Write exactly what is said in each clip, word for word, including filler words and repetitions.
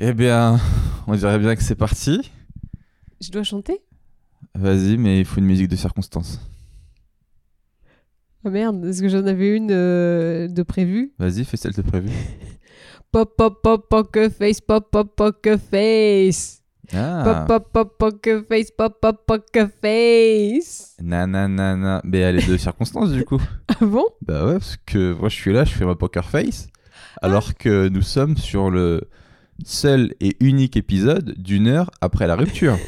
Eh bien, on dirait bien que c'est parti. Je dois chanter ? Vas-y, mais il faut une musique de circonstance. Oh merde, est-ce que j'en avais une euh, de prévue ? Vas-y, fais celle de prévue. Pop, pop, pop, poker face, pop, pop, poker face. Ah. Pop, pop, pop, poker face, pop, pop, poker face. Nanana, na. Mais elle est de circonstance du coup. Ah bon ? Bah ouais, parce que moi je suis là, je fais ma poker face. Alors que nous sommes sur le seul et unique épisode d'une heure après la rupture.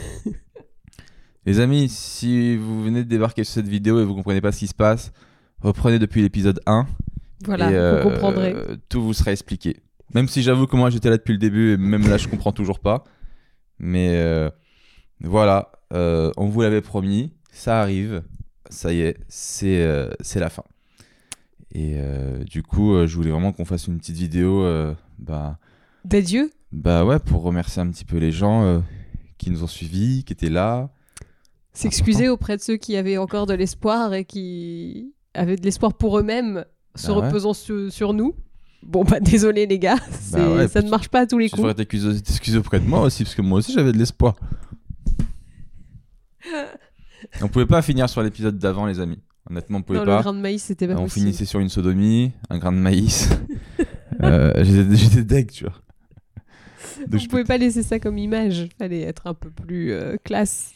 Les amis, si vous venez de débarquer sur cette vidéo et vous ne comprenez pas ce qui se passe, reprenez depuis l'épisode un. Voilà, et, euh, vous comprendrez. Tout vous sera expliqué. Même si j'avoue que moi j'étais là depuis le début et même là je ne comprends toujours pas. Mais euh, voilà, euh, on vous l'avait promis, ça arrive, ça y est, c'est, euh, c'est la fin. Et euh, du coup, euh, je voulais vraiment qu'on fasse une petite vidéo euh, bah, d'adieu. Bah ouais, pour remercier un petit peu les gens euh, qui nous ont suivis, qui étaient là. S'excuser important. Auprès de ceux qui avaient encore de l'espoir et qui avaient de l'espoir pour eux-mêmes, se bah reposant ouais. sur, sur nous. Bon bah désolé les gars, c'est, bah ouais, ça ne marche pas à tous les coups. Tu devrais t'excuser, t'excuser auprès de moi aussi, parce que moi aussi j'avais de l'espoir. On pouvait pas finir sur l'épisode d'avant les amis. Honnêtement, on pouvait non, pas. Le grain de maïs, c'était pas on possible. On finissait sur une sodomie, un grain de maïs. euh, j'étais, j'étais deg, tu vois. Donc, on je pouvait pas laisser ça comme image. Fallait être un peu plus euh, classe.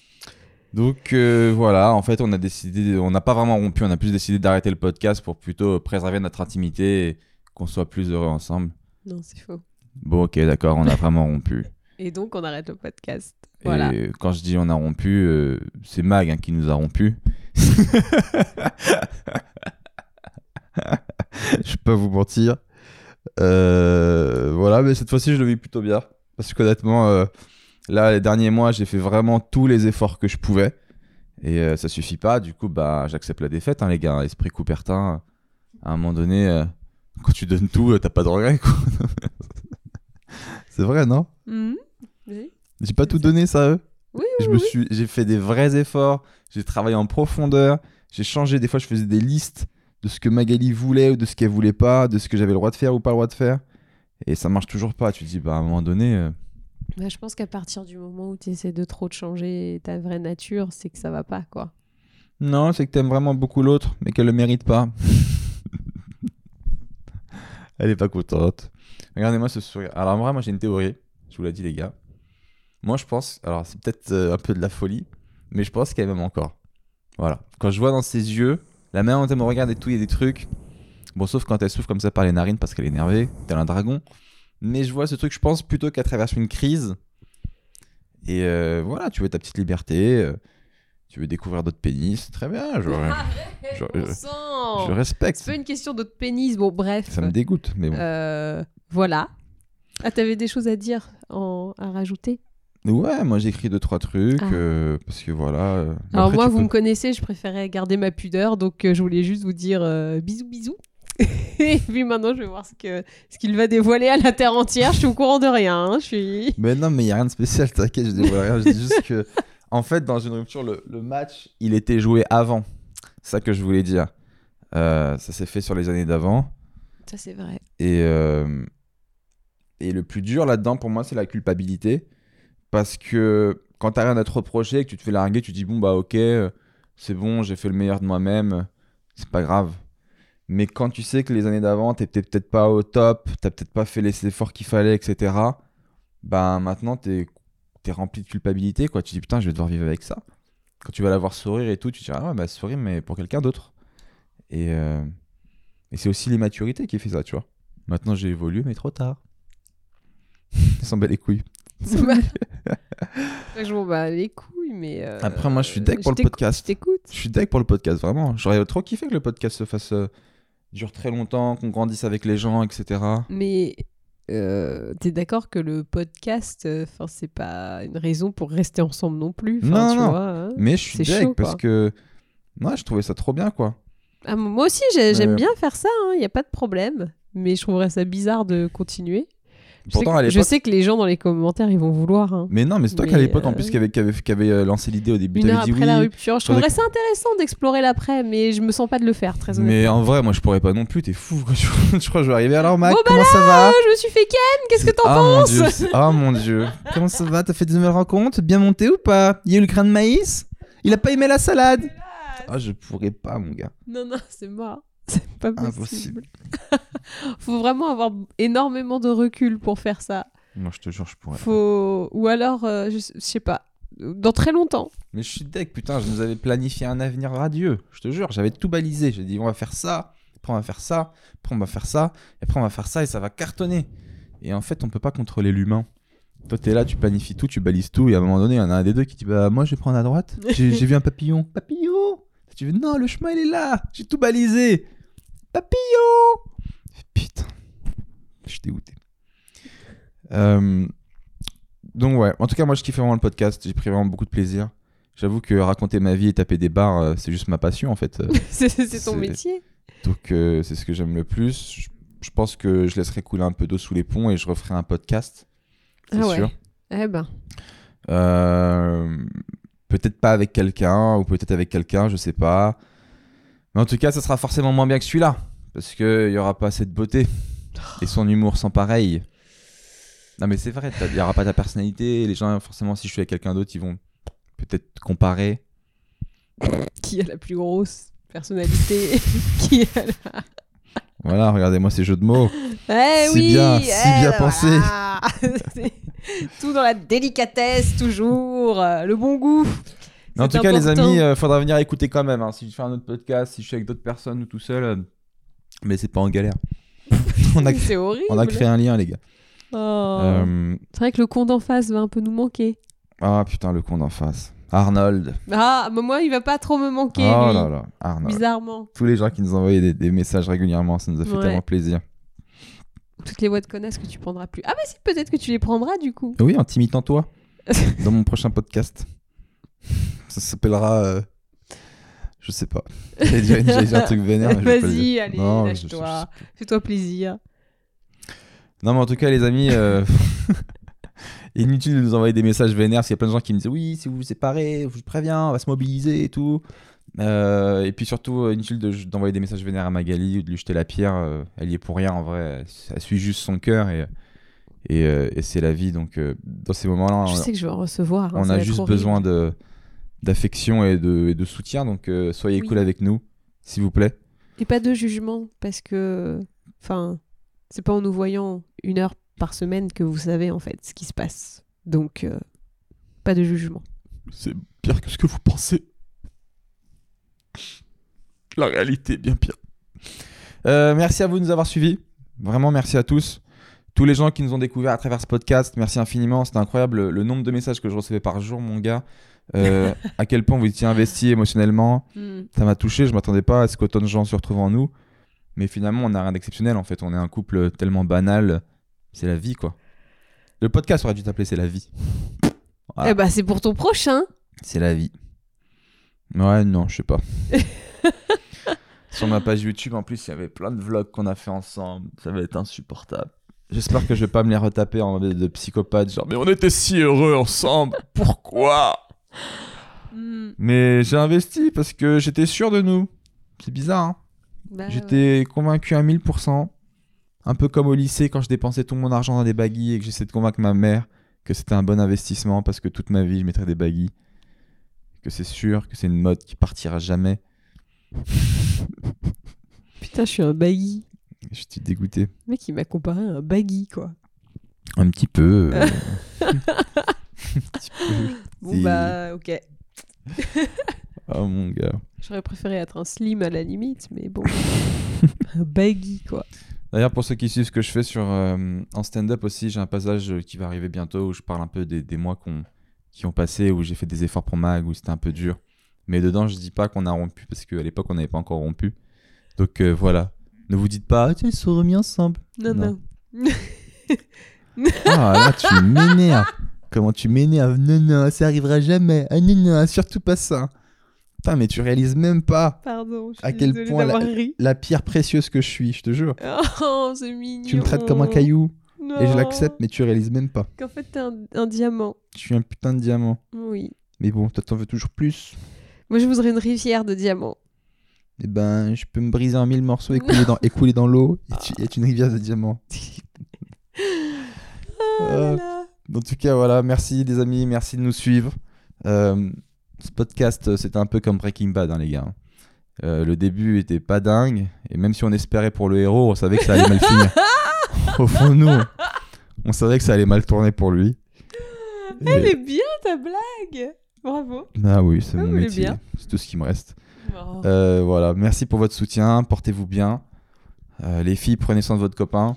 Donc euh, voilà, en fait, on a décidé, on n'a pas vraiment rompu. On a plus décidé d'arrêter le podcast pour plutôt préserver notre intimité et qu'on soit plus heureux ensemble. Non, c'est faux. Bon, ok, d'accord, on a vraiment rompu. Et donc, on arrête le podcast. Voilà. Et quand je dis on a rompu, euh, c'est Mag hein, qui nous a rompu. Je vais pas vous mentir. Euh, voilà, mais cette fois-ci, je le vis plutôt bien. Parce qu'honnêtement, euh, là, les derniers mois, j'ai fait vraiment tous les efforts que je pouvais. Et euh, ça suffit pas. Du coup, bah, j'accepte la défaite, hein, les gars. Esprit Coubertin, à un moment donné, euh, quand tu donnes tout, euh, t'as pas de regrets. C'est vrai, non ? Mmh, oui. J'ai pas tout donné ça à eux. Oui, oui, je me suis, oui. J'ai fait des vrais efforts, j'ai travaillé en profondeur, j'ai changé. Des fois, je faisais des listes de ce que Magali voulait ou de ce qu'elle voulait pas, de ce que j'avais le droit de faire ou pas le droit de faire. Et ça marche toujours pas. Tu te dis, bah, à un moment donné. Euh... Bah, je pense qu'à partir du moment où tu essaies de trop te changer ta vraie nature, c'est que ça va pas, quoi. Non, c'est que t'aimes vraiment beaucoup l'autre, mais qu'elle le mérite pas. Elle est pas contente. Regardez-moi ce sourire. Alors, en vrai, moi, j'ai une théorie. Je vous l'ai dit, les gars. Moi, je pense, alors c'est peut-être euh, un peu de la folie, mais je pense qu'elle m'aime encore. Voilà. Quand je vois dans ses yeux, la manière dont elle me regarde et tout, il y a des trucs. Bon, sauf quand elle souffle comme ça par les narines parce qu'elle est énervée, tel un dragon. Mais je vois ce truc, je pense plutôt qu'elle traverse une crise. Et euh, voilà, tu veux ta petite liberté, euh, tu veux découvrir d'autres pénis. Très bien, je, ah, je, je, je, je respecte. C'est pas une question d'autres pénis, bon, bref. Ça me dégoûte, mais bon. Euh, voilà. Ah, t'avais des choses à dire, en, à rajouter ? Ouais, moi j'écris deux trois trucs ah. euh, parce que voilà. Euh... Alors après, moi, vous peux... me connaissez, je préférais garder ma pudeur, donc euh, je voulais juste vous dire euh, bisous bisous. Et puis maintenant, je vais voir ce que ce qu'il va dévoiler à la terre entière. Je suis au courant de rien. Hein, je suis. Mais non, mais il y a rien de spécial. T'inquiète, je dévoile rien. Je dis juste que, en fait, dans une rupture, le, le match, il était joué avant. C'est ça que je voulais dire. Euh, ça s'est fait sur les années d'avant. Ça c'est vrai. Et euh... et le plus dur là-dedans, pour moi, c'est la culpabilité. Parce que quand t'as rien à te reprocher et que tu te fais larguer, tu te dis bon bah ok, c'est bon, j'ai fait le meilleur de moi-même, c'est pas grave. Mais quand tu sais que les années d'avant, t'es peut-être pas au top, t'as peut-être pas fait les efforts qu'il fallait, et cetera. Bah maintenant t'es, t'es rempli de culpabilité, quoi. Tu te dis putain, je vais devoir vivre avec ça. Quand tu vas la voir sourire et tout, tu te dis ah ouais, bah sourire mais pour quelqu'un d'autre. Et, euh... et c'est aussi l'immaturité qui fait ça, tu vois. Maintenant j'ai évolué, mais trop tard. Ça s'en bat les couilles. Je m'en bats les couilles, mais euh... après moi je suis deg pour je le podcast. Je suis deg pour le podcast vraiment. J'aurais trop kiffé que le podcast se fasse euh, dure très longtemps, qu'on grandisse avec les gens, et cetera. Mais euh, t'es d'accord que le podcast, enfin euh, c'est pas une raison pour rester ensemble non plus. Non, tu non. Vois, hein mais je suis deg parce que moi ouais, je trouvais ça trop bien quoi. Ah, moi aussi j'ai... mais... j'aime bien faire ça, il hein, y a pas de problème. Mais je trouverais ça bizarre de continuer. Pourtant, je, sais que, je sais que les gens dans les commentaires ils vont vouloir. Hein. Mais non, mais c'est toi qui à l'époque euh... en plus qui avait, qui avait, qui avait lancé l'idée au début. Une heure après oui, la rupture, je trouverais que... ça intéressant d'explorer l'après, mais je me sens pas de le faire très honnêtement. Mais en vrai, moi je pourrais pas non plus. T'es fou. Je crois que je vais arriver. Alors Mac, oh bah comment là, ça va? Je me suis fait ken. Qu'est-ce que t'en ah, penses? Mon Dieu, oh mon Dieu. Comment ça va? T'as fait des nouvelles rencontres? Bien monté ou pas? Il y a eu le grain de maïs? Il a pas aimé la salade? Ah, je pourrais pas, mon gars. Non, non, c'est mort. C'est pas possible. Faut vraiment avoir énormément de recul pour faire ça. Non, je te jure, je pourrais. Faut... Ou alors, euh, je sais pas, dans très longtemps. Mais je suis deg, putain, je nous avais planifié un avenir radieux. Je te jure, j'avais tout balisé. J'ai dit, on va faire ça, après on va faire ça, après on va faire ça, et après on va faire ça, et ça va cartonner. Et en fait, on peut pas contrôler l'humain. Toi, t'es là, tu planifies tout, tu balises tout, et à un moment donné, il y en a un des deux qui dit, bah, moi, je vais prendre à droite. J'ai, j'ai vu un papillon. Papillon! Tu veux, non, le chemin, il est là. J'ai tout balisé. Papillon! Putain. Je suis dégoûté. Euh, donc, ouais. En tout cas, moi, je kiffe vraiment le podcast. J'ai pris vraiment beaucoup de plaisir. J'avoue que raconter ma vie et taper des barres, c'est juste ma passion, en fait. c'est, c'est, c'est ton métier. Donc, euh, c'est ce que j'aime le plus. Je, je pense que je laisserai couler un peu d'eau sous les ponts et je referai un podcast. C'est ah ouais. sûr. Eh ben. Euh, peut-être pas avec quelqu'un ou peut-être avec quelqu'un, je sais pas. Mais en tout cas, ça sera forcément moins bien que celui-là parce que il y aura pas assez de beauté et son humour sans pareil. Non mais c'est vrai, il y aura pas ta personnalité. Les gens forcément, si je suis avec quelqu'un d'autre, ils vont peut-être comparer. Qui a la plus grosse personnalité? Qui a la... Voilà, regardez-moi ces jeux de mots. Eh si oui, bien, si eh bien pensé. Voilà. C'est tout dans la délicatesse, toujours, euh, le bon goût. Mais en tout important. Cas, les amis, euh, faudra venir écouter quand même. Hein, si je fais un autre podcast, si je suis avec d'autres personnes ou tout seul, euh... mais c'est pas en galère. on a c'est créé, horrible. On a créé un lien, les gars. Oh. Euh... C'est vrai que le con d'en face va un peu nous manquer. Ah putain, le con d'en face. Arnold. Ah, bah moi, il va pas trop me manquer. Oh lui. Là là, Arnold. Bizarrement. Tous les gens qui nous envoyaient des, des messages régulièrement, ça nous a fait ouais. tellement plaisir. Toutes les voix de connasse que tu prendras plus. Ah, bah si, peut-être que tu les prendras du coup. Oui, en t'imitant toi. Dans mon prochain podcast. Ça s'appellera. Euh... Je sais pas. J'ai déjà, j'ai déjà un truc vénère. Mais vas-y, allez, non, lâche-toi. Je, je, je... Fais-toi plaisir. Non, mais en tout cas, les amis. Euh... Inutile de nous envoyer des messages vénères parce qu'il y a plein de gens qui me disent oui, si vous vous séparez, je vous préviens, on va se mobiliser et tout. Euh, et puis surtout, inutile de, d'envoyer des messages vénères à Magali ou de lui jeter la pierre. Euh, elle y est pour rien en vrai. Elle suit juste son cœur et, et, euh, et c'est la vie. Donc euh, dans ces moments-là, je on, sais que je vais en recevoir. Hein, on a juste besoin de, d'affection et de, et de soutien. Donc euh, soyez oui. cool avec nous, s'il vous plaît. Et pas de jugement parce que, enfin, c'est pas en nous voyant une heure par semaine que vous savez en fait ce qui se passe, donc euh, pas de jugement. C'est pire que ce que vous pensez, la réalité est bien pire. euh, merci à vous de nous avoir suivis, vraiment merci à tous tous les gens qui nous ont découverts à travers ce podcast, merci infiniment, c'était incroyable le nombre de messages que je recevais par jour, mon gars. euh, à quel point vous étiez investi émotionnellement, mm. ça m'a touché, je m'attendais pas à ce qu'autant de gens se retrouvent en nous, mais finalement on n'a rien d'exceptionnel en fait, on est un couple tellement banal. C'est la vie, quoi. Le podcast aurait dû t'appeler C'est la vie. Voilà. Eh bah, c'est pour ton prochain. C'est la vie. Ouais, non, je sais pas. Sur ma page YouTube, en plus, il y avait plein de vlogs qu'on a fait ensemble. Ça va être insupportable. J'espère que je vais pas me les retaper en mode de psychopathe. Genre, mais on était si heureux ensemble. Pourquoi? mm. Mais j'ai investi parce que j'étais sûr de nous. C'est bizarre, hein. Bah, j'étais ouais. convaincu à mille pour cent. Un peu comme au lycée, quand je dépensais tout mon argent dans des baggies et que j'essayais de convaincre ma mère que c'était un bon investissement parce que toute ma vie, je mettrais des baggies. Que c'est sûr, que c'est une mode qui partira jamais. Putain, je suis un baggy. Je suis dégoûté. Le mec, il m'a comparé à un baggy, quoi. Un petit peu. Euh... un petit peu. Bon, et... bah, ok. Oh, mon gars. J'aurais préféré être un slim à la limite, mais bon. Un baggy, quoi. D'ailleurs, pour ceux qui suivent ce que je fais sur, euh, en stand-up aussi, j'ai un passage qui va arriver bientôt où je parle un peu des, des mois qu'on, qui ont passé, où j'ai fait des efforts pour Mag, où c'était un peu dur. Mais dedans, je dis pas qu'on a rompu, parce qu'à l'époque, on n'avait pas encore rompu. Donc euh, voilà. Ne vous dites pas, tu es sont remis ensemble. Non, non. non. Ah là, tu m'énerves. Comment tu m'énerves. Non, non, ça arrivera jamais. Ah non, non, surtout pas ça. Putain, mais tu réalises même pas. Pardon, je suis à quel point la, la pierre précieuse que je suis, je te jure. Oh, c'est mignon. Tu me traites comme un caillou. Non. Et je l'accepte, mais tu réalises même pas. Qu'en fait, t'es un, un diamant. Je suis un putain de diamant. Oui. Mais bon, toi, t'en veux toujours plus. Moi, je voudrais une rivière de diamants. Eh ben, je peux me briser en mille morceaux et couler dans, et couler dans l'eau. Et tu es une rivière de diamants. Ah, euh, là. En tout cas, voilà. Merci, les amis. Merci de nous suivre. Euh, ce podcast, c'était un peu comme Breaking Bad, hein, les gars. Euh, le début était pas dingue. Et même si on espérait pour le héros, on savait que ça allait mal finir. Au fond de nous, on savait que ça allait mal tourner pour lui. Et... Elle est bien, ta blague. Bravo. Ah oui, c'est ah, mon métier. C'est tout ce qui me reste. Oh. Euh, voilà. Merci pour votre soutien. Portez-vous bien. Euh, les filles, prenez soin de votre copain.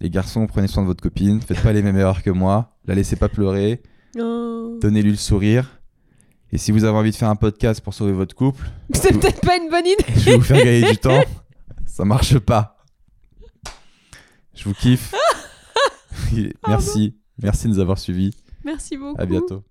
Les garçons, prenez soin de votre copine. Faites pas les mêmes erreurs que moi. La laissez pas pleurer. Oh. Donnez-lui le sourire. Et si vous avez envie de faire un podcast pour sauver votre couple... C'est vous... peut-être pas une bonne idée. Je vais vous faire gagner du temps. Ça marche pas. Je vous kiffe. Merci. Merci de nous avoir suivis. Merci beaucoup. À bientôt.